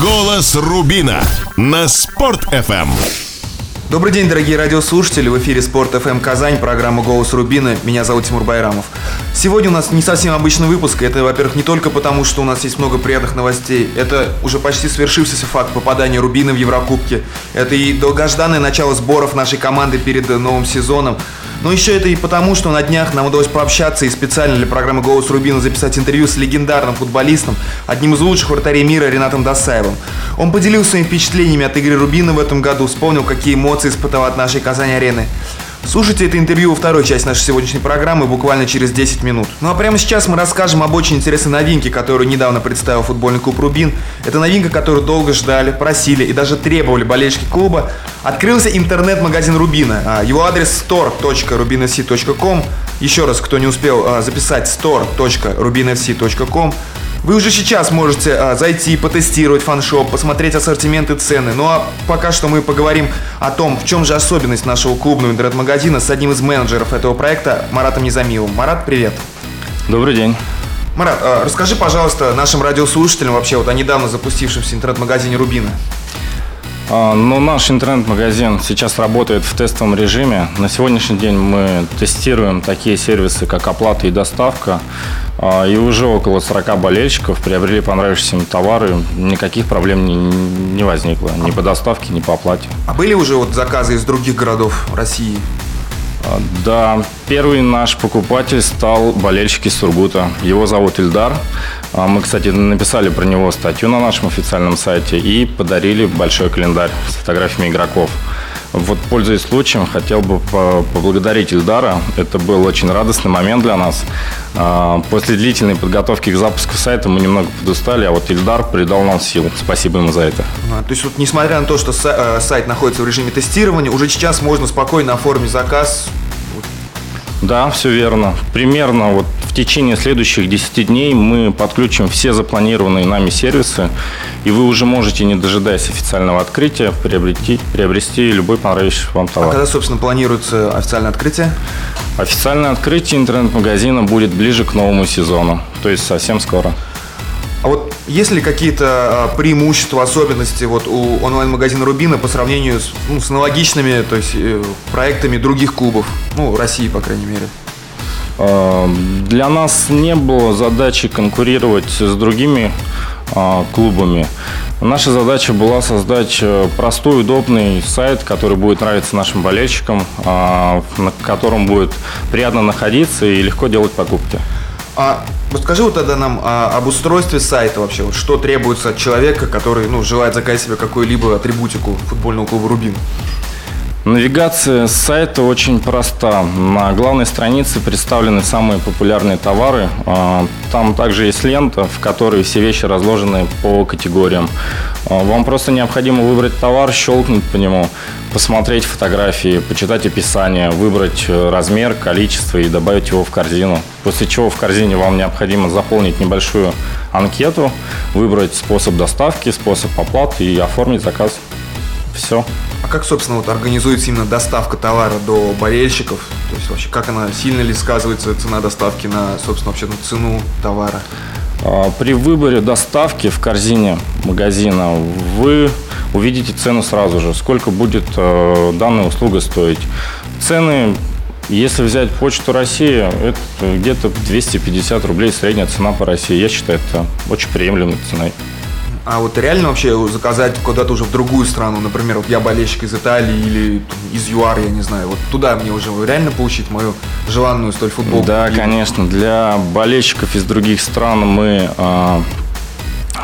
«Голос Рубина» на Спорт.ФМ. Добрый день, дорогие радиослушатели. В эфире Спорт.ФМ Казань, программа «Голос Рубина». Меня зовут Тимур Байрамов. Сегодня у нас не совсем обычный выпуск. Это, во-первых, не только потому, что у нас есть много приятных новостей. Это уже почти свершившийся факт попадания Рубина в Еврокубки. Это и долгожданное начало сборов нашей команды перед новым сезоном. Но еще это и потому, что на днях нам удалось пообщаться и специально для программы «Голос Рубина» записать интервью с легендарным футболистом, одним из лучших вратарей мира Ринатом Дасаевым. Он поделился своими впечатлениями от игры Рубина в этом году, вспомнил, какие эмоции испытал от нашей Казань-Арены. Слушайте это интервью во второй части нашей сегодняшней программы буквально через 10 минут. Ну а прямо сейчас мы расскажем об очень интересной новинке, которую недавно представил футбольный клуб «Рубин». Это новинка, которую долго ждали, просили и даже требовали болельщики клуба. Открылся интернет-магазин «Рубина». Его адрес store.rubinfc.com. Еще раз, кто не успел записать, store.rubinfc.com. Вы уже сейчас можете зайти, потестировать фаншоп, посмотреть ассортимент и цены. Ну а пока что мы поговорим о том, в чем же особенность нашего клубного интернет-магазина с одним из менеджеров этого проекта Маратом Незамиловым. Марат, привет. Добрый день. Марат, расскажи, пожалуйста, нашим радиослушателям вообще вот о недавно запустившемся интернет-магазине «Рубина». Ну, наш интернет-магазин сейчас работает в тестовом режиме. На сегодняшний день мы тестируем такие сервисы, как оплата и доставка. И уже около 40 болельщиков приобрели понравившиеся им товары. Никаких проблем не возникло ни по доставке, ни по оплате. А были уже вот заказы из других городов России? Да, первый наш покупатель стал болельщик из Сургута. Его зовут Ильдар. Мы, кстати, написали про него статью на нашем официальном сайте и подарили большой календарь с фотографиями игроков. Вот, пользуясь случаем, хотел бы поблагодарить Ильдара. Это был очень радостный момент для нас. После длительной подготовки к запуску сайта мы немного подустали, а вот Ильдар придал нам сил. Спасибо ему за это. То есть, вот, несмотря на то, что сайт находится в режиме тестирования, уже сейчас можно спокойно оформить заказ. Да, все верно. Примерно вот в течение следующих 10 дней мы подключим все запланированные нами сервисы, и вы уже можете, не дожидаясь официального открытия, приобрести любой понравившийся вам товар. А когда, собственно, планируется официальное открытие? Официальное открытие интернет-магазина будет ближе к новому сезону, то есть совсем скоро. А вот есть ли какие-то преимущества, особенности вот у онлайн-магазина «Рубина» по сравнению с аналогичными, то есть, проектами других клубов, России, по крайней мере? Для нас не было задачи конкурировать с другими клубами. Наша задача была создать простой, удобный сайт, который будет нравиться нашим болельщикам, на котором будет приятно находиться и легко делать покупки. Расскажи вот тогда нам об устройстве сайта вообще, вот что требуется от человека, который желает заказать себе какую-либо атрибутику футбольного клуба «Рубин». Навигация сайта очень проста. На главной странице представлены самые популярные товары. Там также есть лента, в которой все вещи разложены по категориям. Вам просто необходимо выбрать товар, щелкнуть по нему, посмотреть фотографии, почитать описание, выбрать размер, количество и добавить его в корзину. После чего в корзине вам необходимо заполнить небольшую анкету, выбрать способ доставки, способ оплаты и оформить заказ. Все. А как, собственно, организуется именно доставка товара до болельщиков? То есть вообще, как она, сильно ли сказывается цена доставки на, собственно, вообще на цену товара? При выборе доставки в корзине магазина вы увидите цену сразу же, сколько будет данная услуга стоить. Цены, если взять Почту России, это где-то 250 рублей средняя цена по России. Я считаю, это очень приемлемой ценой. А вот реально вообще заказать куда-то уже в другую страну, например, вот я болельщик из Италии или из ЮАР, я не знаю, вот туда мне уже реально получить мою желанную столь футболку? Да, конечно, для болельщиков из других стран мы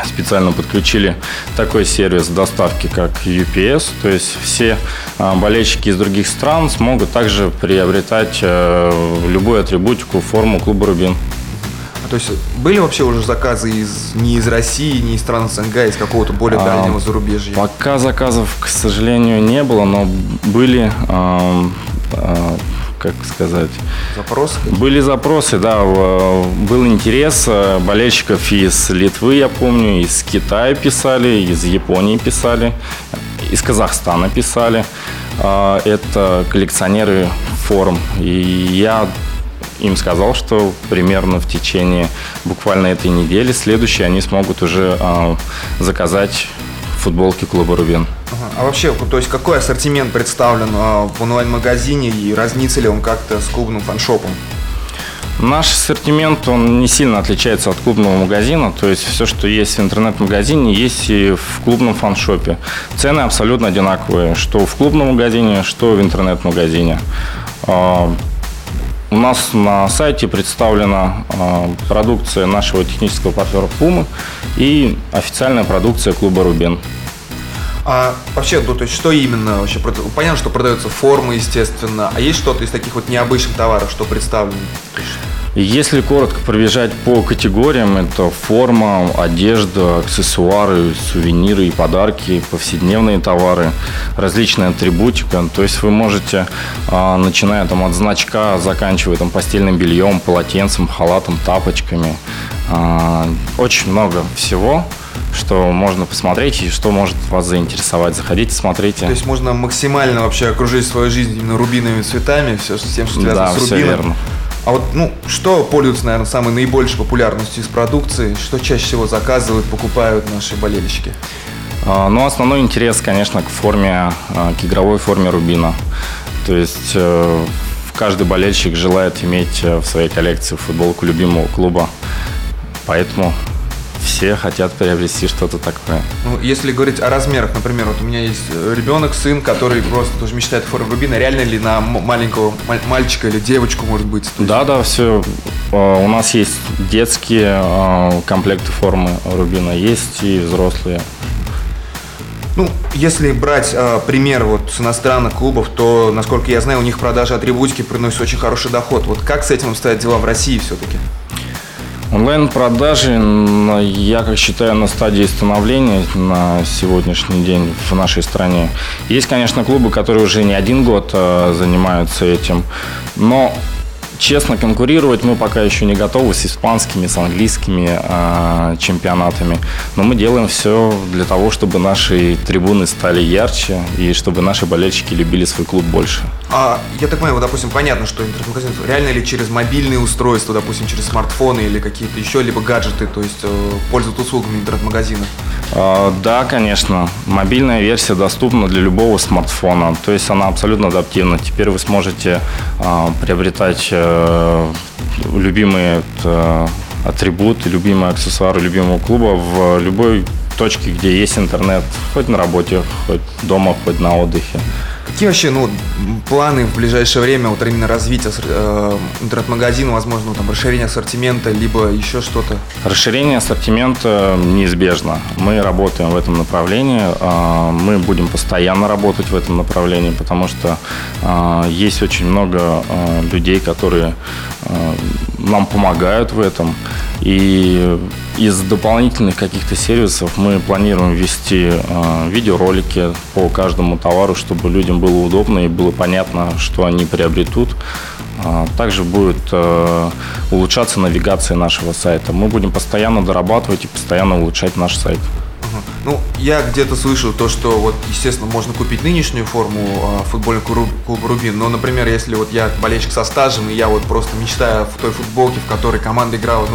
специально подключили такой сервис доставки, как UPS, то есть все болельщики из других стран смогут также приобретать любую атрибутику, форму клуба «Рубин». То есть были вообще уже заказы не из России, не из стран СНГ, а из какого-то более дальнего зарубежья? Пока заказов, к сожалению, не было, но были, запросы? Были запросы, да. Был интерес болельщиков из Литвы, я помню, из Китая писали, из Японии писали, из Казахстана писали. Это коллекционеры форм. И я им сказал, что примерно в течение буквально этой недели, следующей, они смогут уже заказать футболки клуба «Рубин». А вообще, то есть какой ассортимент представлен в онлайн-магазине и разнится ли он как-то с клубным фаншопом? Наш ассортимент, он не сильно отличается от клубного магазина, то есть все, что есть в интернет-магазине, есть и в клубном фаншопе. Цены абсолютно одинаковые, что в клубном магазине, что в интернет-магазине. У нас на сайте представлена продукция нашего технического партнера «Пумы» и официальная продукция клуба «Рубин». А вообще, то есть, что именно вообще? Понятно, что продаются формы, естественно. А есть что-то из таких вот необычных товаров, что представлено? Если коротко пробежать по категориям, это форма, одежда, аксессуары, сувениры и подарки, повседневные товары, различная атрибутика. То есть вы можете, начиная там от значка, заканчивая там постельным бельем, полотенцем, халатом, тапочками. Очень много всего, что можно посмотреть и что может вас заинтересовать. Заходите, смотрите. То есть можно максимально вообще окружить свою жизнь именно рубиновыми цветами, все, всем, что связано с рубином. Все верно. А вот, что пользуется, наверное, самой наибольшей популярностью из продукции? Что чаще всего заказывают, покупают наши болельщики? Основной интерес, конечно, к игровой форме рубина. То есть каждый болельщик желает иметь в своей коллекции футболку любимого клуба. Поэтому все хотят приобрести что-то такое. Если говорить о размерах, например, вот у меня есть ребенок, сын, который просто тоже мечтает о форме рубина. Реально ли на маленького мальчика или девочку, может быть? Да, все. У нас есть детские комплекты формы рубина, есть и взрослые. Если брать пример с иностранных клубов, то, насколько я знаю, у них продажа атрибутики приносит очень хороший доход. Вот как с этим обстоят дела в России все-таки? Онлайн-продажи, я как считаю, на стадии становления на сегодняшний день в нашей стране. Есть, конечно, клубы, которые уже не один год занимаются этим, но, честно, конкурировать мы пока еще не готовы с испанскими, с английскими чемпионатами. Но мы делаем все для того, чтобы наши трибуны стали ярче и чтобы наши болельщики любили свой клуб больше. Я так понимаю, допустим, понятно, что интернет-магазин, реально ли через мобильные устройства, допустим, через смартфоны или какие-то еще, либо гаджеты, то есть пользуются услугами интернет-магазина? Да, конечно. Мобильная версия доступна для любого смартфона, то есть она абсолютно адаптивна. Теперь вы сможете приобретать любимые атрибуты, любимые аксессуары любимого клуба в любой точке, где есть интернет, хоть на работе, хоть дома, хоть на отдыхе. Какие вообще планы в ближайшее время именно развития интернет-магазина, возможно, расширение ассортимента, либо еще что-то? Расширение ассортимента неизбежно. Мы работаем в этом направлении, мы будем постоянно работать в этом направлении, потому что есть очень много людей, которые нам помогают в этом. И из дополнительных каких-то сервисов мы планируем ввести видеоролики по каждому товару, чтобы людям было удобно и было понятно, что они приобретут. Также будет улучшаться навигация нашего сайта. Мы будем постоянно дорабатывать и постоянно улучшать наш сайт. Я где-то слышал то, что естественно, можно купить нынешнюю форму футбольного клуба «Рубин», но, например, если я болельщик со стажем, и я просто мечтаю о той футболке, в которой команда играла,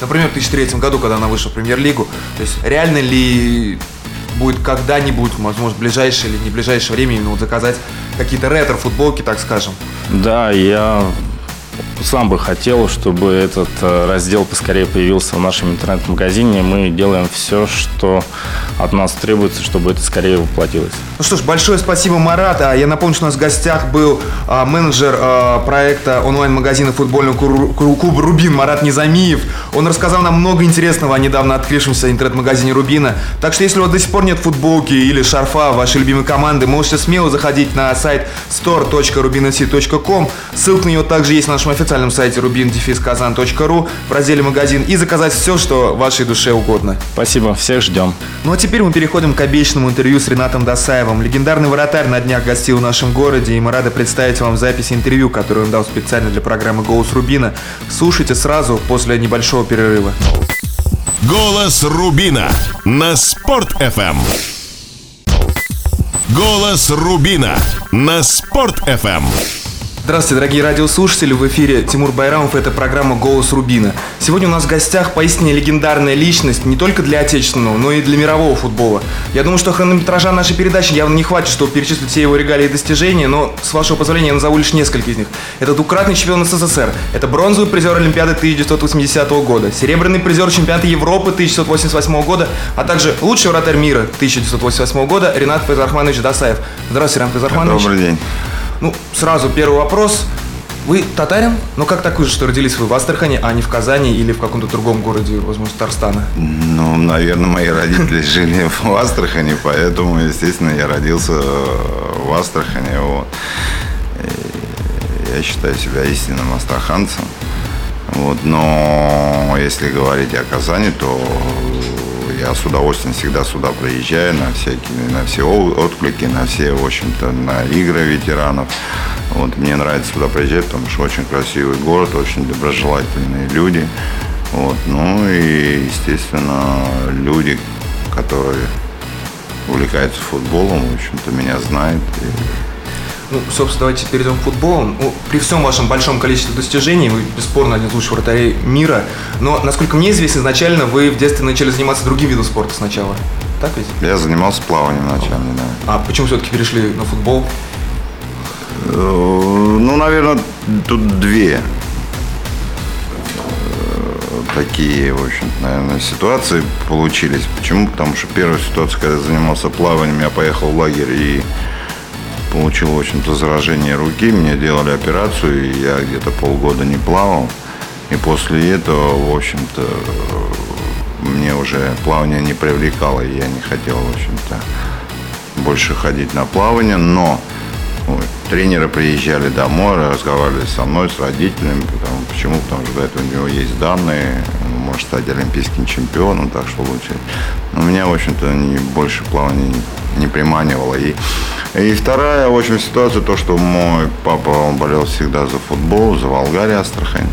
например, в 2003 году, когда она вышла в Премьер-лигу, то есть реально ли будет когда-нибудь, возможно, в ближайшее или не ближайшее время заказать какие-то ретро-футболки, так скажем? Да, я сам бы хотел, чтобы этот раздел поскорее появился в нашем интернет-магазине. Мы делаем все, что от нас требуется, чтобы это скорее воплотилось. Большое спасибо, Марат. Я напомню, что у нас в гостях был менеджер проекта онлайн-магазина футбольного клуба «Рубин» Марат Незамилов. Он рассказал нам много интересного о недавно открывшемся интернет-магазине «Рубина». Так что, если у вас до сих пор нет футболки или шарфа вашей любимой команды, можете смело заходить на сайт store.rubinfc.com. Ссылка на него также есть на нашем официальном сайте rubin-kazan.ru в разделе «Магазин» и заказать все, что вашей душе угодно. Спасибо, всех ждем. А теперь мы переходим к обещанному интервью с Ринатом Дасаевым. Легендарный вратарь на днях гостил в нашем городе, и мы рады представить вам запись интервью, которую он дал специально для программы «Голос Рубина». Слушайте сразу после небольшого перерыва. «Голос Рубина» на Спорт.ФМ. «Голос Рубина» на Спорт.ФМ. Здравствуйте, дорогие радиослушатели, в эфире Тимур Байрамов, это программа «Голос Рубина». Сегодня у нас в гостях поистине легендарная личность не только для отечественного, но и для мирового футбола. Я думаю, что хронометража нашей передачи явно не хватит, чтобы перечислить все его регалии и достижения, но, с вашего позволения, я назову лишь несколько из них. Это двукратный чемпион СССР, это бронзовый призер Олимпиады 1980 года, серебряный призер Чемпионата Европы 1988 года, а также лучший вратарь мира 1988 года Ринат Дасаев. Здравствуйте, Ринат Фазархманович. Добрый день. Ну, сразу первый вопрос. Вы татарин? Но как так же, что родились вы в Астрахани, а не в Казани или в каком-то другом городе, возможно, Татарстана? Ну, наверное, мои родители жили в Астрахани, поэтому, естественно, я родился в Астрахани. Вот. Я считаю себя истинным астраханцем. Вот. Но если говорить о Казани, то я с удовольствием всегда сюда приезжаю на все отклики, на все, в общем-то, на игры ветеранов. Вот, мне нравится сюда приезжать, потому что очень красивый город, очень доброжелательные люди. Вот, ну и, естественно, люди, которые увлекаются футболом, в общем-то, меня знают. Ну, собственно, давайте перейдем к футболу. Ну, при всем вашем большом количестве достижений, вы, бесспорно, один из лучших вратарей мира, но, насколько мне известно, изначально вы в детстве начали заниматься другим видом спорта сначала, так ведь? Я занимался плаванием вначале, да. А почему все-таки перешли на футбол? Ну, наверное, тут две такие, в общем, наверное, ситуации получились. Почему? Потому что первая ситуация, когда я занимался плаванием, я поехал в лагерь и получил, в общем-то, заражение руки, мне делали операцию, и я где-то полгода не плавал. И после этого, в общем-то, мне уже плавание не привлекало, и я не хотел, в общем-то, больше ходить на плавание. Но вот, тренеры приезжали домой, разговаривали со мной, с родителями. Почему? Потому что до этого у него есть данные, он может стать олимпийским чемпионом, так что лучше. Но меня, в общем-то, больше плавания не приманивало. И вторая, в общем, ситуация, то, что мой папа, он болел всегда за футбол, за Волгарь Астрахань.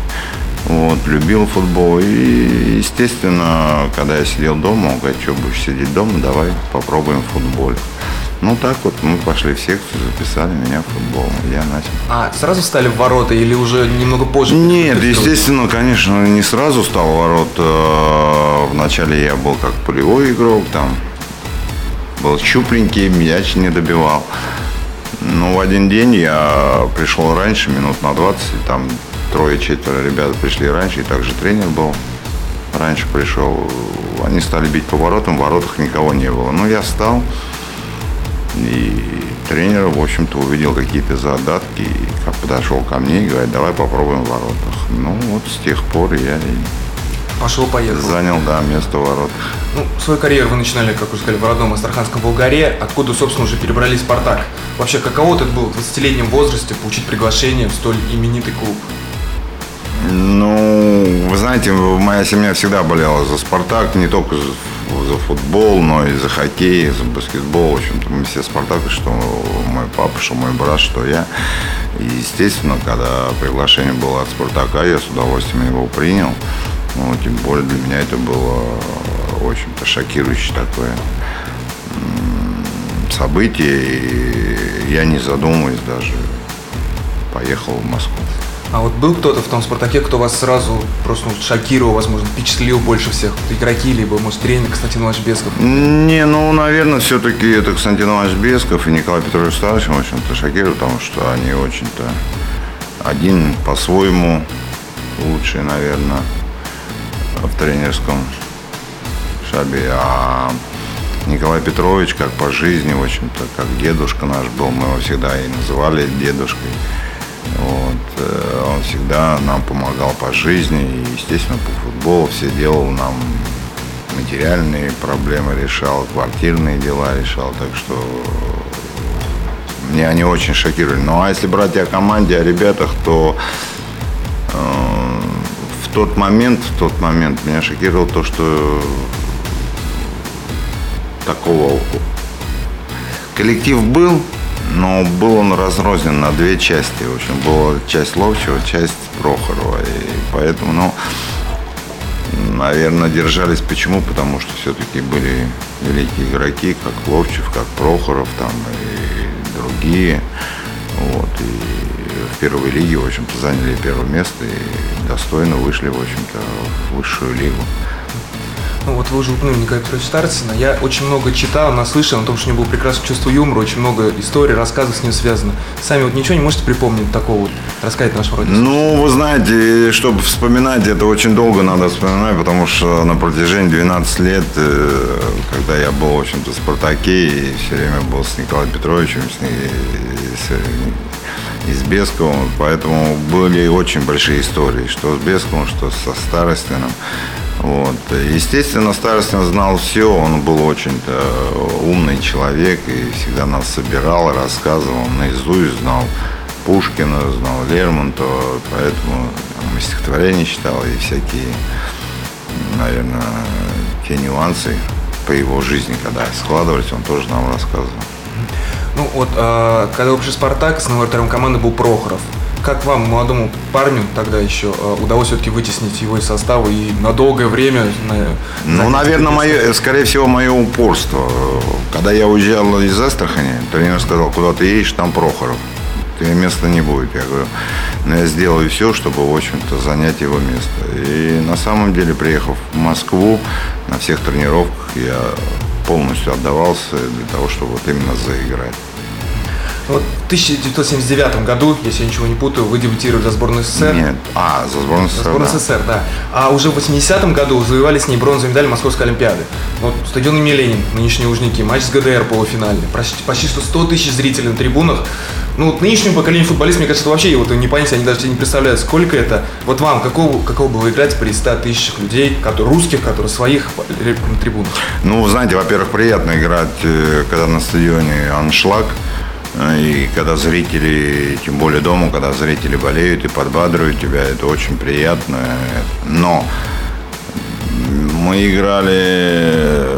Вот, любил футбол. И, естественно, когда я сидел дома, он говорит: что будешь сидеть дома, давай попробуем футбол. Ну, так вот мы пошли в секцию, записали меня в футбол, я начал. А сразу стали в ворота или уже немного позже? Нет, естественно, конечно, не сразу стал в ворота. Вначале я был как полевой игрок, там был щупленький, мяч не добивал. Но в один день я пришел раньше, минут на 20, там трое-четверо ребят пришли раньше, и также тренер был раньше пришел. Они стали бить по воротам, в воротах никого не было. Но я встал, и тренер, в общем-то, увидел какие-то задатки, и подошел ко мне и говорит: давай попробуем в воротах. Ну вот с тех пор я пошел-поехал. Занял, да, место в воротах. Ну, свою карьеру вы начинали, как вы сказали, в родном Астраханском Болгаре, откуда, собственно, уже перебрались в Спартак. Вообще, каково это было в 20-летнем возрасте получить приглашение в столь именитый клуб? Ну, вы знаете, моя семья всегда болела за Спартак, не только за футбол, но и за хоккей, за баскетбол. В общем-то, мы все спартаки, что мой папа, что мой брат, что я. И, естественно, когда приглашение было от Спартака, я с удовольствием его принял. Ну, тем более для меня это было, в общем-то, шокирующее такое событие. И я, не задумываясь даже, поехал в Москву. А вот был кто-то в том «Спартаке», кто вас сразу просто шокировал, возможно, впечатлил больше всех? Игроки, либо, может, тренер Константин Иванович Бесков? Не, ну, наверное, все-таки это Константин Иванович Бесков и Николай Петрович Старович, в общем-то, шокировал, потому что они, очень-то, один по-своему лучший, наверное, в тренерском шабе, а Николай Петрович, как по жизни, в общем-то, как дедушка наш был, мы его всегда и называли дедушкой. Вот, он всегда нам помогал по жизни и, естественно, по футболу, все делал нам, материальные проблемы решал, квартирные дела решал, так что меня они очень шокировали. Ну а если брать о команде, о ребятах, то в тот момент меня шокировало то, что такого коллектив был, но был он разрознен на две части. В общем, была часть Ловчева, часть Прохорова. И поэтому, ну, наверное, держались. Почему? Потому что все-таки были великие игроки, как Ловчев, как Прохоров там, и другие. Вот. И в первой лиге, в общем-то, заняли первое место и достойно вышли, в общем-то, в высшую лигу. Ну вот вы уже упомянули Николая Петровича Старцина. Я очень много читал, наслышал о том, что у него было прекрасное чувство юмора, очень много историй, рассказов с ним связано. Сами вот ничего не можете припомнить такого, рассказать нашим родителям? Ну, вы знаете, чтобы вспоминать, это очень долго надо вспоминать, потому что на протяжении 12 лет, когда я был, в общем-то, в «Спартаке», и все время был с Николаем Петровичем, с Бесковым, поэтому были очень большие истории, что с Бесковым, что со Старостиным. Вот. Естественно, Старостин знал все, он был очень-то умный человек и всегда нас собирал, рассказывал, наизусть знал Пушкина, знал Лермонтова, поэтому там, и стихотворения читал, и всякие, наверное, те нюансы по его жизни, когда складывались, он тоже нам рассказывал. Ну вот, когда вообще «Спартак», с номером вторым команды был Прохоров. Как вам, молодому парню, тогда еще удалось все-таки вытеснить его из состава и на долгое время? Ну, наверное, скорее всего, мое упорство. Когда я уезжал из Астрахани, тренер сказал, куда ты едешь, там Прохоров. Места не будет. Я говорю, но я сделаю все, чтобы, в общем-то, занять его место. И на самом деле, приехав в Москву, на всех тренировках я полностью отдавался для того, чтобы вот именно заиграть. Вот в 1979 году, если я ничего не путаю, вы дебютировали за сборную СССР. Нет, за сборную СССР, СССР, да. А уже в 80-м году завоевали с ней бронзовую медаль Московской Олимпиады. Вот стадион имени Ленина, нынешние Лужники, матч с ГДР полуфинальный. Почти что 100 тысяч зрителей на трибунах. Ну, вот нынешнему поколению футболистов, мне кажется, вообще его не понять, они даже себе не представляют, сколько это. Вот вам, какого бы вы играть при 100 тысячах людей, русских, которые своих на трибунах? Ну, знаете, во-первых, приятно играть, когда на стадионе аншлаг. И когда зрители, тем более дома, когда зрители болеют и подбадривают тебя, это очень приятно. Но мы играли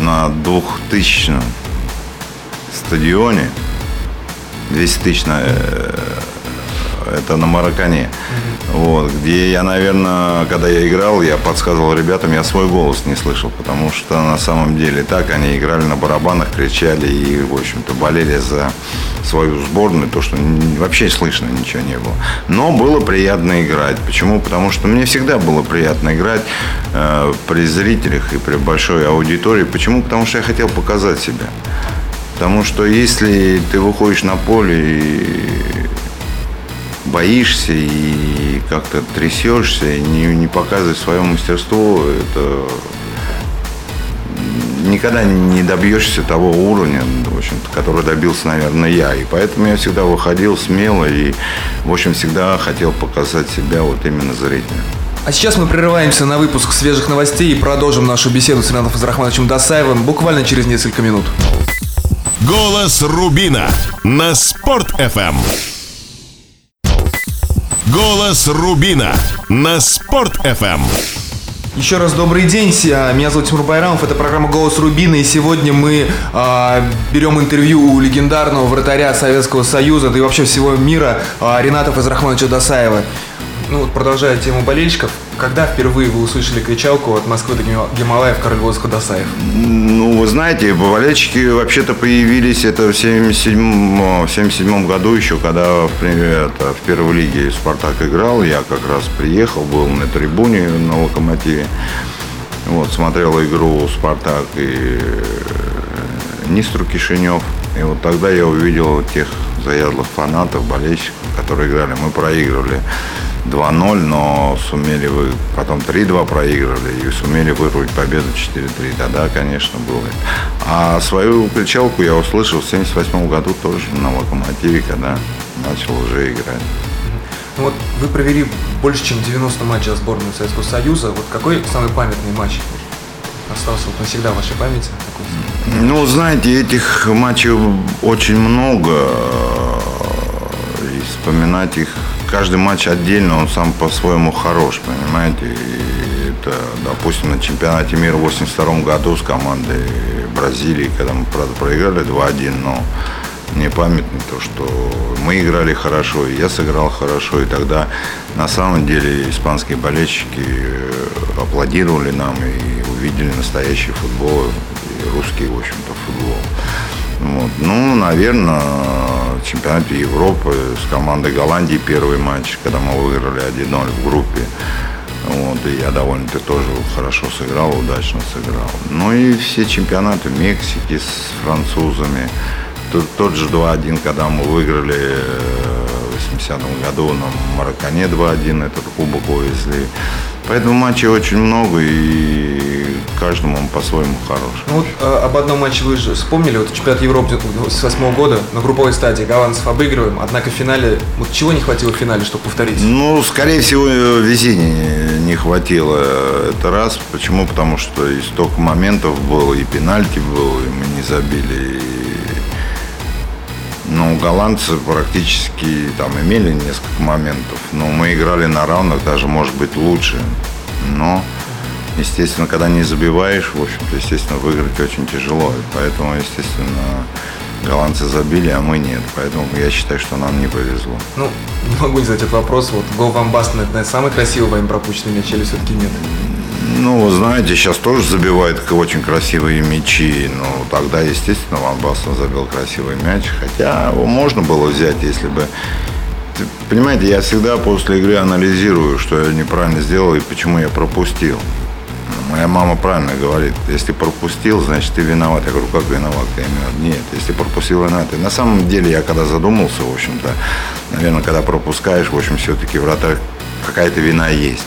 на 2000-м стадионе, 200 тысяч, это на Маракане, вот, где я, наверное, когда я играл, я подсказывал ребятам, я свой голос не слышал, потому что на самом деле так они играли на барабанах, кричали и, в общем-то, болели за свою сборную, то, что вообще слышно ничего не было. Но было приятно играть. Почему? Потому что мне всегда было приятно играть при зрителях и при большой аудитории. Почему? Потому что я хотел показать себя. Потому что если ты выходишь на поле и боишься и как-то трясешься, и не показываешь свое мастерство, это никогда не добьешься того уровня, в общем-то, который добился, наверное, я. И поэтому я всегда выходил смело и, в общем, всегда хотел показать себя вот именно зрителям. А сейчас мы прерываемся на выпуск свежих новостей и продолжим нашу беседу с Ринатом Азрахмановичем Дасаевым буквально через несколько минут. Голос Рубина на Спорт.ФМ. Голос Рубина на Спорт.ФМ. Еще раз добрый день, меня зовут Тимур Байрамов, это программа «Голос Рубина», и сегодня мы берем интервью у легендарного вратаря Советского Союза, да и вообще всего мира, Рината Фазрахмановича Дасаева. Ну вот, продолжая тему болельщиков, когда впервые вы услышали кричалку «От Москвы до Гималаев, король воздуха Дасаев»? Ну, вы знаете, болельщики вообще-то появились это в 1977 году еще, когда в первой лиге «Спартак» играл. Я как раз приехал, был на трибуне на «Локомотиве». Вот, смотрел игру «Спартак» и Нистру Кишинев. И вот тогда я увидел тех заядлых фанатов, болельщиков, которые играли. Мы проигрывали 2-0, но сумели вы потом 3-2 проигрывали и сумели вырвать победу 4-3. Тогда, конечно, было. А свою кричалку я услышал в 1978 году тоже на «Локомотиве», когда начал уже играть. Вот вы провели больше, чем 90 матчей сборной Советского Союза. Вот какой самый памятный матч остался вот навсегда в вашей памяти? Ну, знаете, этих матчей очень много. И вспоминать их. Каждый матч отдельно, он сам по-своему хорош, понимаете. И это, допустим, на чемпионате мира в 1982 году с командой Бразилии, когда мы, правда, проиграли 2-1, но мне памятно то, что мы играли хорошо, и я сыграл хорошо, и тогда на самом деле испанские болельщики аплодировали нам и увидели настоящий футбол, и русский, в общем-то, футбол. Вот. Ну, наверное, в чемпионате Европы с командой Голландии первый матч, когда мы выиграли 1-0 в группе. Вот, и я довольно-таки тоже хорошо сыграл, удачно сыграл. Ну и все чемпионаты Мексики с французами. Тот же 2-1, когда мы выиграли в 80-м году на Маракане 2-1, этот кубок увезли. Поэтому матчей очень много, и каждому он по-своему хорош. Ну, вот об одном матче вы же вспомнили, вот чемпионат Европы с 8 года, на групповой стадии голландцев обыгрываем, однако в финале, вот чего не хватило в финале, чтобы повторить? Ну, скорее всего, везения не хватило, это раз. Почему? Потому что и столько моментов было, и пенальти было, и мы не забили, Ну, голландцы практически там имели несколько моментов, но мы играли на равных, даже, может быть, лучше. Но, естественно, когда не забиваешь, в общем-то, естественно, выиграть очень тяжело. Поэтому, естественно, голландцы забили, а мы нет. Поэтому я считаю, что нам не повезло. Ну, не могу не задать этот вопрос. Вот гол Ван Бастена, это, наверное, самый красивый вами пропущенный мяч или все-таки нет? Ну, вы знаете, сейчас тоже забивают очень красивые мячи. Но тогда, естественно, Ван Бастен забил красивый мяч. Хотя его можно было взять, если бы... Понимаете, я всегда после игры анализирую, что я неправильно сделал и почему я пропустил. Моя мама правильно говорит, если пропустил, значит, ты виноват. Я говорю, как виноват? Я говорю, нет, если пропустил, виноват. И на самом деле, я когда задумался, в общем-то, наверное, когда пропускаешь, в общем, все-таки вратарь, какая-то вина есть.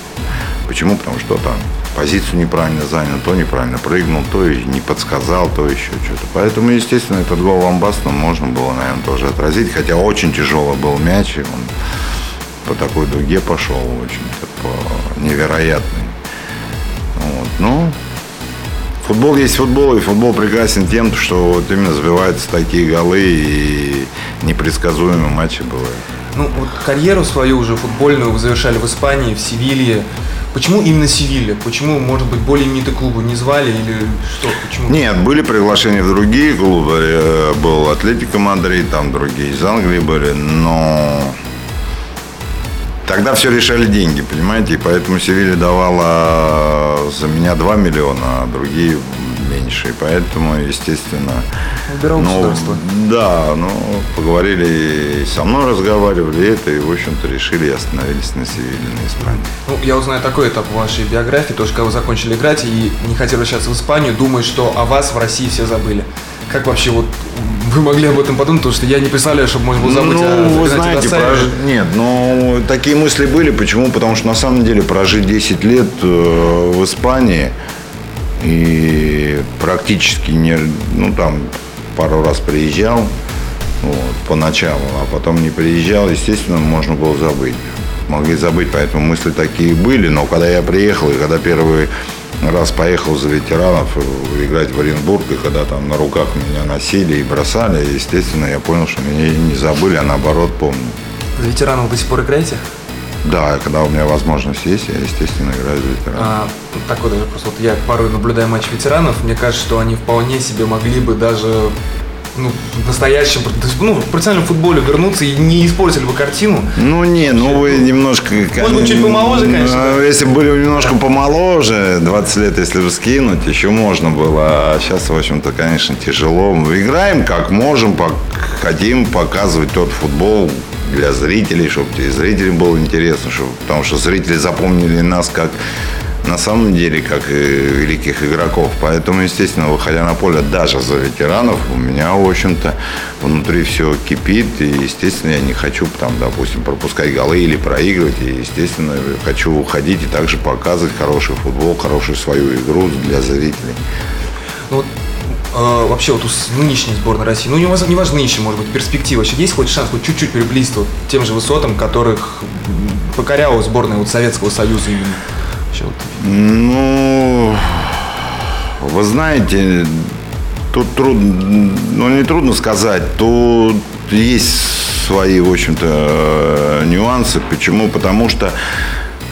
Почему? Потому что там позицию неправильно занял, то неправильно прыгнул, то и не подсказал, то еще что-то. Поэтому, естественно, этот гол Ван Бастена можно было, наверное, тоже отразить. Хотя очень тяжелый был мяч, и он по такой дуге пошел, очень невероятный. Вот. Ну, футбол есть футбол, и футбол прекрасен тем, что вот именно забиваются такие голы, и непредсказуемые матчи бывают. Ну, вот карьеру свою уже футбольную вы завершали в Испании, в Севилье. Почему именно Севилья? Почему, может быть, более именитые клубы не звали или что? Почему? Нет, были приглашения в другие клубы. Был Атлетико Мадрид, там другие из Англии были, но тогда все решали деньги, понимаете? И поэтому Севилья давала за меня 2 миллиона, а другие меньше. И поэтому, естественно... Выбирал государство. Да, ну, поговорили, со мной разговаривали, и, в общем-то, решили и остановились на Севилье, на Испании. Ну, я узнаю такой этап вашей биографии, тоже, когда вы закончили играть и не хотели возвращаться в Испанию, думая, что о вас в России все забыли. Как вообще вот вы могли об этом подумать, потому что я не представляю, чтобы можно было забыть о Ринате Дасаеве. Нет, но такие мысли были. Почему? Потому что, на самом деле, прожить 10 лет в Испании... И практически не, ну там пару раз приезжал, вот, поначалу, а потом не приезжал, естественно, можно было забыть. Могли забыть, поэтому мысли такие были, но когда я приехал, и когда первый раз поехал за ветеранов играть в Оренбург, и когда там на руках меня носили и бросали, естественно, я понял, что меня не забыли, а наоборот помню. За ветеранов до сих пор играете? Да, когда у меня возможность есть, я, естественно, играю за ветеранов. Так вот, даже просто вот я порой наблюдаю матч ветеранов, мне кажется, что они вполне себе могли бы даже в настоящем, в профессиональном футболе вернуться и не испортили бы картину. Ну, не, ну вы немножко... Может быть, чуть помоложе, конечно. Если были немножко помоложе, 20 лет, если бы скинуть, еще можно было. А сейчас, в общем-то, конечно, тяжело. Мы играем как можем, хотим показывать тот футбол для зрителей, чтобы и зрителям было интересно, потому что зрители запомнили нас как... на самом деле, как и великих игроков. Поэтому, естественно, выходя на поле даже за ветеранов, у меня, в общем-то, внутри все кипит. И, естественно, я не хочу, там, допустим, пропускать голы или проигрывать. И, естественно, хочу уходить и также показывать хороший футбол, хорошую свою игру для зрителей. Вообще вот у нынешней сборной России, ну не важно нынешняя, может быть, перспектива, вообще есть хоть шанс хоть чуть-чуть приблизиться вот к тем же высотам, которых покоряла сборная вот Советского Союза именно? Ну, вы знаете, тут трудно, не трудно сказать, тут есть свои, в общем-то, нюансы. Почему? Потому что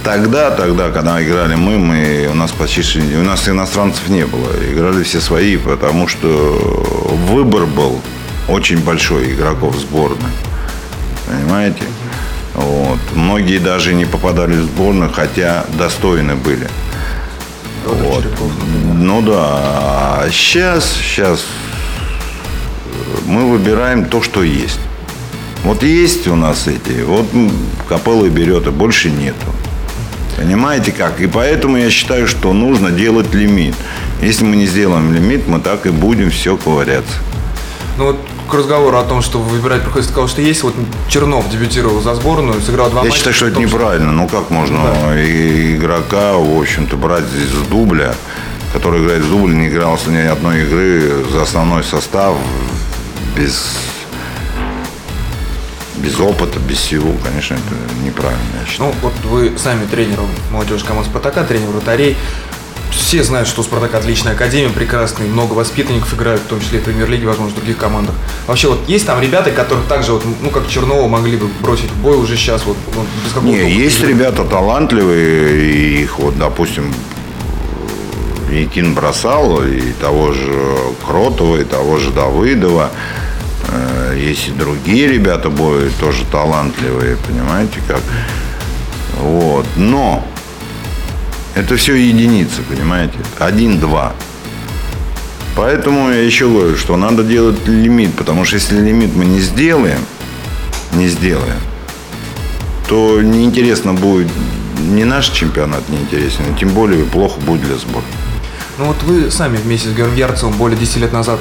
тогда, когда играли мы у нас почти у нас иностранцев не было, играли все свои, потому что выбор был очень большой игроков сборной, понимаете? Вот. Многие даже не попадали в сборную, хотя достойны были. Вот. Ну да, сейчас мы выбираем то, что есть. Вот есть у нас эти, вот Капеллы берет, а больше нету. Понимаете как? И поэтому я считаю, что нужно делать лимит. Если мы не сделаем лимит, мы так и будем все ковыряться. Ну вот к разговору о том, что выбирать приходится того, что есть. Вот Чернов дебютировал за сборную, сыграл 2 матча. Я считаю, что это неправильно. Ну как можно игрока, в общем-то, брать здесь с дубля, который играет с дубля, не играл ни одной игры за основной состав, без опыта, без всего, конечно, это неправильно. Ну, вот вы сами тренер молодежи команды «Спартака», тренер вратарей. Все знают, что у «Спартака» отличная академия, прекрасная, много воспитанников играют, в том числе и в Премьер-лиге, возможно, в других командах. Вообще, вот есть там ребята, которых также, вот, ну, как Чернова, могли бы бросить в бой уже сейчас? Вот, без какого-то опыта? Есть ребята талантливые, и их, вот, допустим, Якин бросал, и того же Кротова, и того же Давыдова. Есть и другие ребята будут тоже талантливые, понимаете как. Вот. Но это все единицы, понимаете. 1-2. Поэтому я еще говорю, что надо делать лимит. Потому что если лимит мы не сделаем, то неинтересно будет, не наш чемпионат неинтересен, тем более плохо будет для сборной. Ну вот вы сами вместе с Георгием Ярцевым более 10 лет назад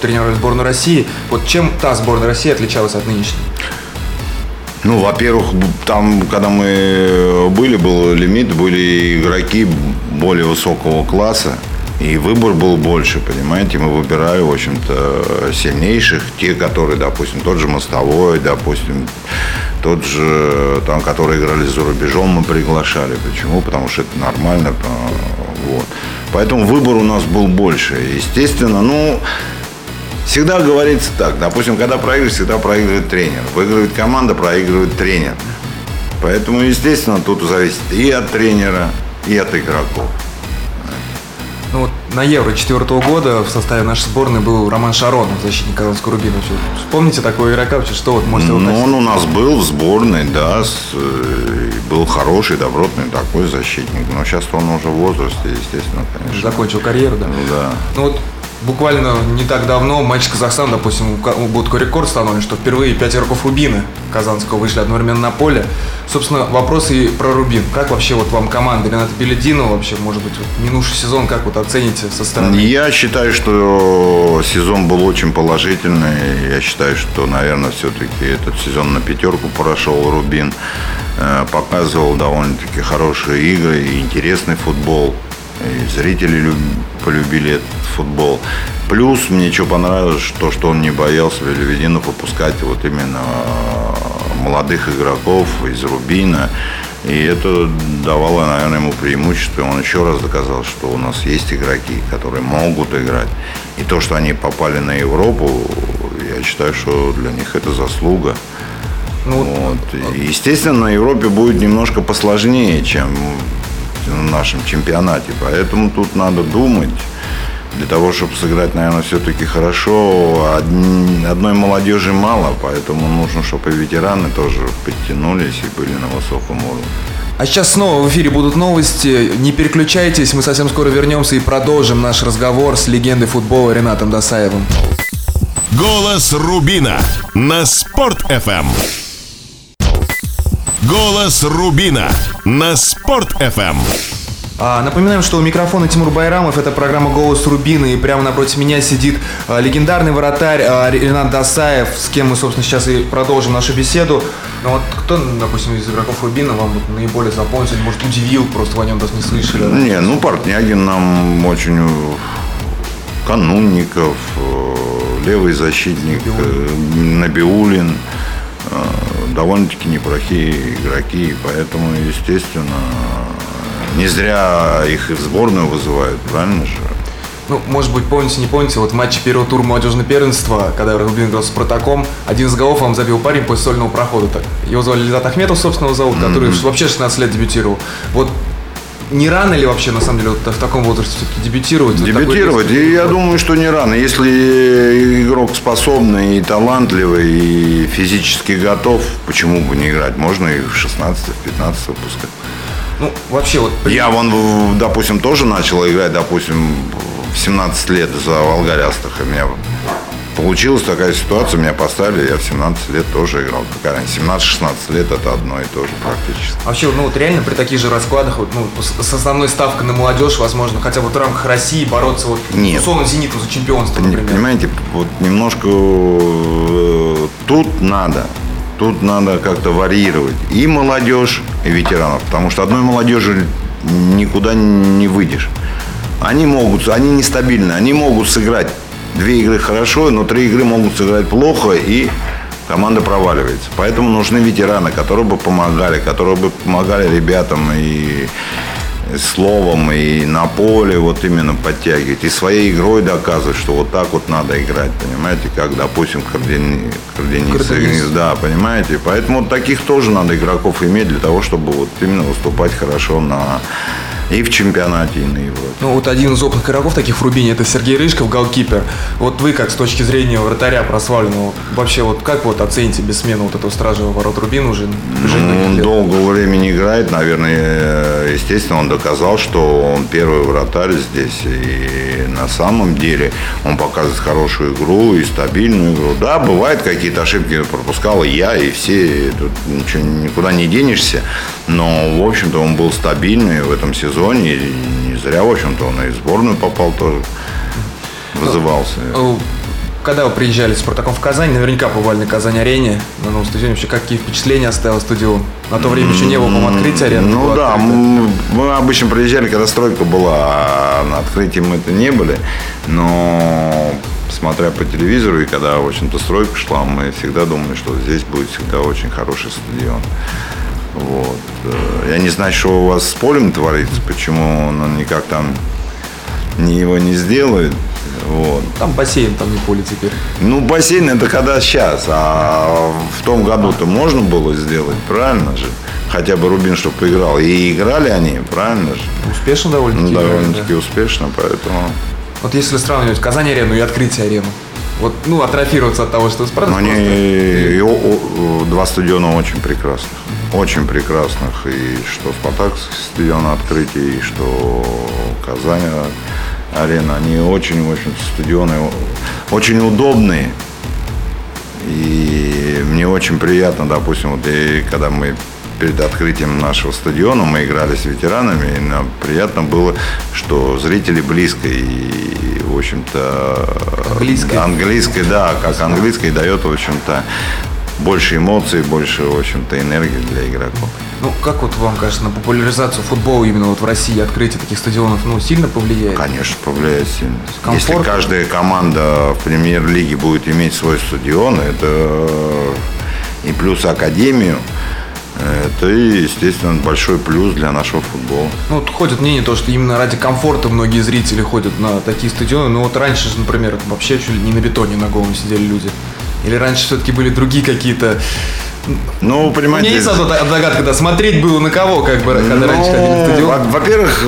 тренировали сборную России. Вот чем та сборная России отличалась от нынешней? Ну, во-первых, там, когда мы были, был лимит, были игроки более высокого класса. И выбор был больше, понимаете. Мы выбирали, в общем-то, сильнейших. Те, которые, допустим, тот же Мостовой, допустим, тот же, там, которые играли за рубежом, мы приглашали. Почему? Потому что это нормально. Вот. Поэтому выбор у нас был больше. Естественно, ну, всегда говорится так. Допустим, когда проигрывает, всегда проигрывает тренер. Выигрывает команда, проигрывает тренер. Поэтому, естественно, тут зависит и от тренера, и от игроков. Ну, вот на Евро 2004 года в составе нашей сборной был Роман Шаронов, защитник казанского «Рубина». Вспомните такого игрока? Что вот можете его носить? Он у нас был в сборной, да. Был хороший, добротный такой защитник. Но сейчас он уже в возрасте, естественно, конечно. Закончил карьеру, да? Ну, да. Ну, вот буквально не так давно матч Казахстан, допустим, будет такой рекорд установлен, что впервые 5 игроков «Рубина» казанского вышли одновременно на поле. Собственно, вопрос и про «Рубин». Как вообще вот вам команда Рената Белединова вообще, может быть, вот, минувший сезон, как вот оцените со стороны? Я считаю, что сезон был очень положительный. Я считаю, что, наверное, все-таки этот сезон на 5 прошел «Рубин». Показывал довольно-таки хорошие игры и интересный футбол. И зрители полюбили этот футбол. Плюс мне что понравилось, что он не боялся Белединов выпускать вот именно молодых игроков из «Рубина». И это давало, наверное, ему преимущество. Он еще раз доказал, что у нас есть игроки, которые могут играть. И то, что они попали на Европу, я считаю, что для них это заслуга. Ну, вот. Естественно, на Европе будет немножко посложнее, чем в нашем чемпионате. Поэтому тут надо думать. Для того, чтобы сыграть, наверное, все-таки хорошо. Одной молодежи мало, поэтому нужно, чтобы и ветераны тоже подтянулись и были на высоком уровне. А сейчас снова в эфире будут новости. Не переключайтесь, мы совсем скоро вернемся и продолжим наш разговор с легендой футбола Ринатом Дасаевым. Голос Рубина на Спорт.ФМ. Голос Рубина на Спорт.ФМ. Напоминаем, что у микрофона Тимур Байрамов, это программа «Голос Рубина», и прямо напротив меня сидит легендарный вратарь Ринат Дасаев, с кем мы, собственно, сейчас и продолжим нашу беседу. Ну вот кто, допустим, из игроков «Рубина» вам наиболее запомнился, может, удивил, просто о нем даже не слышали? Не, ну, Портнягин нам очень... Канунников, левый защитник Набиуллин. Довольно-таки неплохие игроки, поэтому, естественно, не зря их в сборную вызывают, правильно же? Ну, может быть, помните, не помните, вот в матче первого тура молодежного первенства, когда Рубин играл с «Спартаком», один из голов вам забил парень после сольного прохода. Так. Его звали Лизат Ахметов, собственного зовут, который вообще 16 лет дебютировал. Вот. Не рано ли вообще, на самом деле, вот в таком возрасте все-таки дебютировать? Дебютировать? Вот я думаю, что не рано. Если игрок способный, и талантливый, и физически готов, почему бы не играть? Можно и в 16, в 15 выпускать. Ну, вообще вот... Я, вон, допустим, тоже начал играть, допустим, в 17 лет за «Волгарь Астрахань». Меня Получилась такая ситуация, меня поставили, я в 17 лет тоже играл в Баракане. 17-16 лет это одно и то же практически. А вообще, ну вот реально при таких же раскладах, вот, ну, с основной ставкой на молодежь, возможно, хотя бы в рамках России бороться вот условно «Зенитом» за чемпионство, например. Понимаете, вот немножко тут надо как-то варьировать и молодежь, и ветеранов, потому что одной молодежи никуда не выйдешь. Они нестабильны, они могут сыграть 2 игры хорошо, но 3 игры могут сыграть плохо, и команда проваливается. Поэтому нужны ветераны, которые бы помогали ребятам и словом, и на поле вот именно подтягивать, и своей игрой доказывать, что вот так вот надо играть, понимаете, как, допустим, Карденис. Да, понимаете, поэтому вот таких тоже надо игроков иметь для того, чтобы вот именно выступать хорошо и в чемпионате, и на Европе. Ну вот один из опытных игроков таких в Рубине — это Сергей Рыжков, голкипер. Вот вы как с точки зрения вратаря прославленного вообще вот как вот оцените без смены вот этого стражевого ворот Рубина уже? Он долгого времени играет, наверное, естественно, он доказал, что он первый вратарь здесь. И на самом деле он показывает хорошую игру и стабильную игру. Да, бывает, какие-то ошибки пропускал и я, и все, и тут ничего, никуда не денешься. Но, в общем-то, он был стабильный в этом сезоне. Не зря, в общем-то, он и в сборную попал тоже, вызывался. Когда вы приезжали с «Спартаком» в Казань, наверняка побывали на Казань-Арене, на новом стадионе. Вообще, какие впечатления оставил стадион? На то время еще не было, по-моему, открытия арены. Ну да, мы обычно приезжали, когда стройка была, а на открытии мы это не были. Но, смотря по телевизору, и когда, в общем-то, стройка шла, мы всегда думали, что здесь будет всегда очень хороший стадион. Вот. Я не знаю, что у вас с полем творится, почему он никак там его не сделает. Вот. Там бассейн, там не поле теперь. Ну, бассейн — это когда сейчас, а в том году-то можно было сделать, правильно же? Хотя бы Рубин, чтобы поиграл. И играли они, правильно же? Успешно довольно-таки. Довольно-таки успешно, поэтому... Вот если сравнивать Казань-арену и открытие арены, вот, ну, атрофироваться от того, что Спартак. Они два стадиона очень прекрасных. Очень прекрасных. И что Спартак стадион открытия, и что Казань арена. Они очень-очень стадионы, очень удобные. И мне очень приятно, допустим, вот и когда мы перед открытием нашего стадиона мы играли с ветеранами, и нам приятно было, что зрители близко и, в общем-то, английской, да, как английской дает, в общем-то, больше эмоций, больше, в общем-то, энергии для игроков. Ну, как вот вам кажется, на популяризацию футбола именно вот в России открытие таких стадионов, ну, сильно повлияет? Конечно, повлияет сильно. Комфорт? Если каждая команда в премьер-лиге будет иметь свой стадион, это и плюс академию, это, естественно, большой плюс для нашего футбола. Ну, вот ходит мнение, то, что именно ради комфорта многие зрители ходят на такие стадионы. Ну, вот раньше, например, вообще чуть ли не на бетоне на голову сидели люди. Или раньше все-таки были другие какие-то... Ну, понимаете... У меня есть догадка, когда смотреть было на кого, как бы, когда раньше ходили на стадион. Во-первых,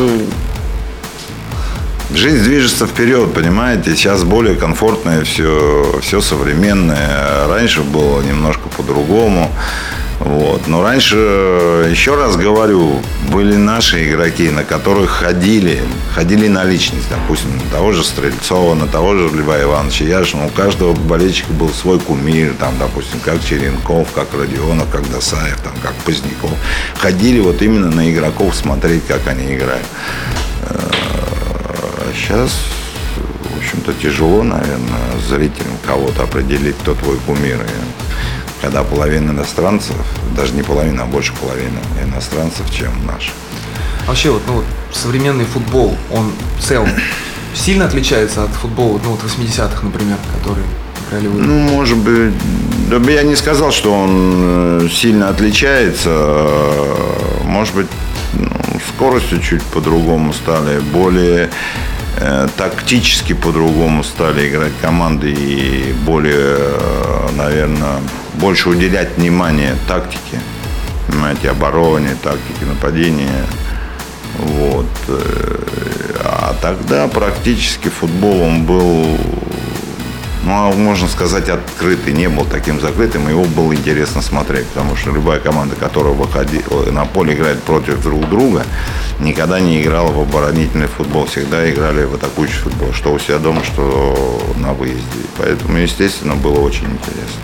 жизнь движется вперед, понимаете. Сейчас более комфортное все современное. Раньше было немножко по-другому. Вот. Но раньше, еще раз говорю, были наши игроки, на которых ходили на личность, допустим, на того же Стрельцова, на того же Льва Ивановича Яшина. У каждого болельщика был свой кумир, там, допустим, как Черенков, как Родионов, как Дасаев, там, как Поздняков. Ходили вот именно на игроков смотреть, как они играют. А сейчас, в общем-то, тяжело, наверное, зрителям кого-то определить, кто твой кумир. Когда половина иностранцев, даже не половина, а больше половины иностранцев, чем наши. Вообще, вот, ну, вот современный футбол, он в целом сильно отличается от футбола, ну, вот 80-х, например, который играли вы? Ну, может быть, да, я не сказал, что он сильно отличается. Может быть, ну, скоростью чуть по-другому стали, более... тактически по-другому стали играть команды и более, наверное, больше уделять внимание тактике, понимаете, обороне, тактике нападения. Вот. А тогда практически футбол он был ну, можно сказать, открытый, не был таким закрытым, его было интересно смотреть, потому что любая команда, которая выходила на поле, играет против друг друга, никогда не играла в оборонительный футбол, всегда играли в атакующий футбол, что у себя дома, что на выезде, поэтому, естественно, было очень интересно.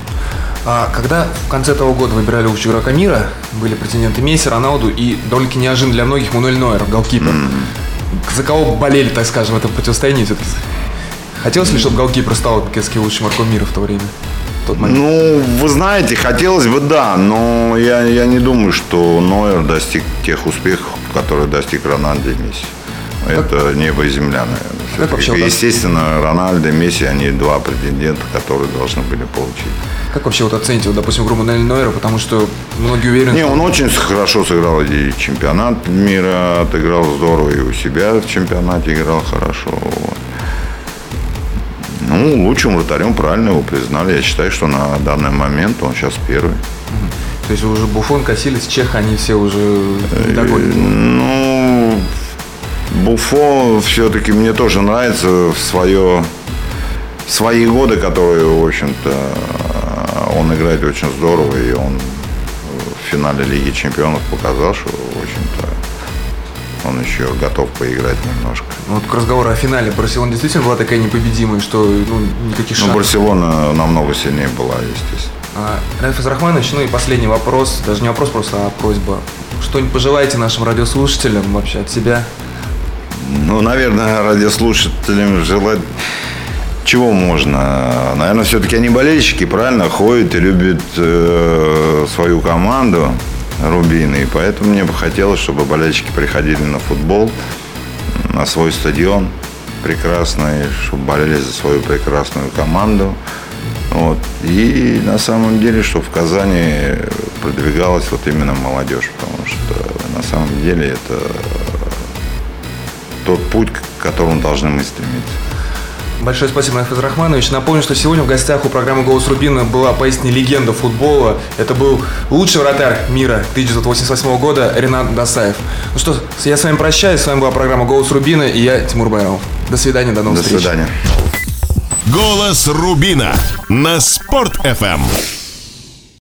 А когда в конце того года выбирали лучшего игрока мира, были претенденты Месси, Роналду и довольно-таки неожиданно для многих Мануэль Нойер, голкипер. За кого болели, так скажем, в этом противостоянии все-таки? Хотелось ли, чтобы голкипер стал лучшим игроком мира в то время? Ну, вы знаете, хотелось бы, да, но я не думаю, что Нойер достиг тех успехов, которые достиг Роналду и Месси. Это небо и земля, наверное. Естественно, Роналду и Месси, они два претендента, которые должны были получить. Как вообще оцените, допустим, игру Мануэля Нойера, потому что многие уверены... Не, он очень хорошо сыграл и чемпионат мира, отыграл здорово, и у себя в чемпионате играл хорошо. Ну, лучшим вратарем, правильно его признали. Я считаю, что на данный момент он сейчас первый. То есть уже Буффон, косились, Чех, они все уже не догонят? Ну... Буффон все-таки мне тоже нравится в свои годы, которые, в общем-то, он играет очень здорово, и он в финале Лиги Чемпионов показал, что, в общем-то, он еще готов поиграть немножко. Вот к разговору о финале. Барселона действительно была такая непобедимая, что никаких шансов? Ну, Барселона намного сильнее была, естественно. Райф Израхманович, ну и последний вопрос, даже не вопрос просто, а просьба. Что-нибудь пожелаете нашим радиослушателям вообще от себя? Ну, наверное, радиослушателям желать чего можно. Наверное, все-таки они болельщики, правильно, ходят и любят свою команду Рубина. И поэтому мне бы хотелось, чтобы болельщики приходили на футбол, на свой стадион прекрасный, чтобы болели за свою прекрасную команду. Вот. И на самом деле, чтобы в Казани продвигалась вот именно молодежь, потому что на самом деле это... тот путь, к которому должны мы стремиться. Большое спасибо, Райф Израхманович. Напомню, что сегодня в гостях у программы «Голос Рубина» была поистине легенда футбола. Это был лучший вратарь мира 1988 года Ринат Дасаев. Ну что, я с вами прощаюсь. С вами была программа «Голос Рубина» и я, Тимур Байрамов. До свидания, до новых встреч. До свидания. «Голос Рубина» на Спорт.ФМ.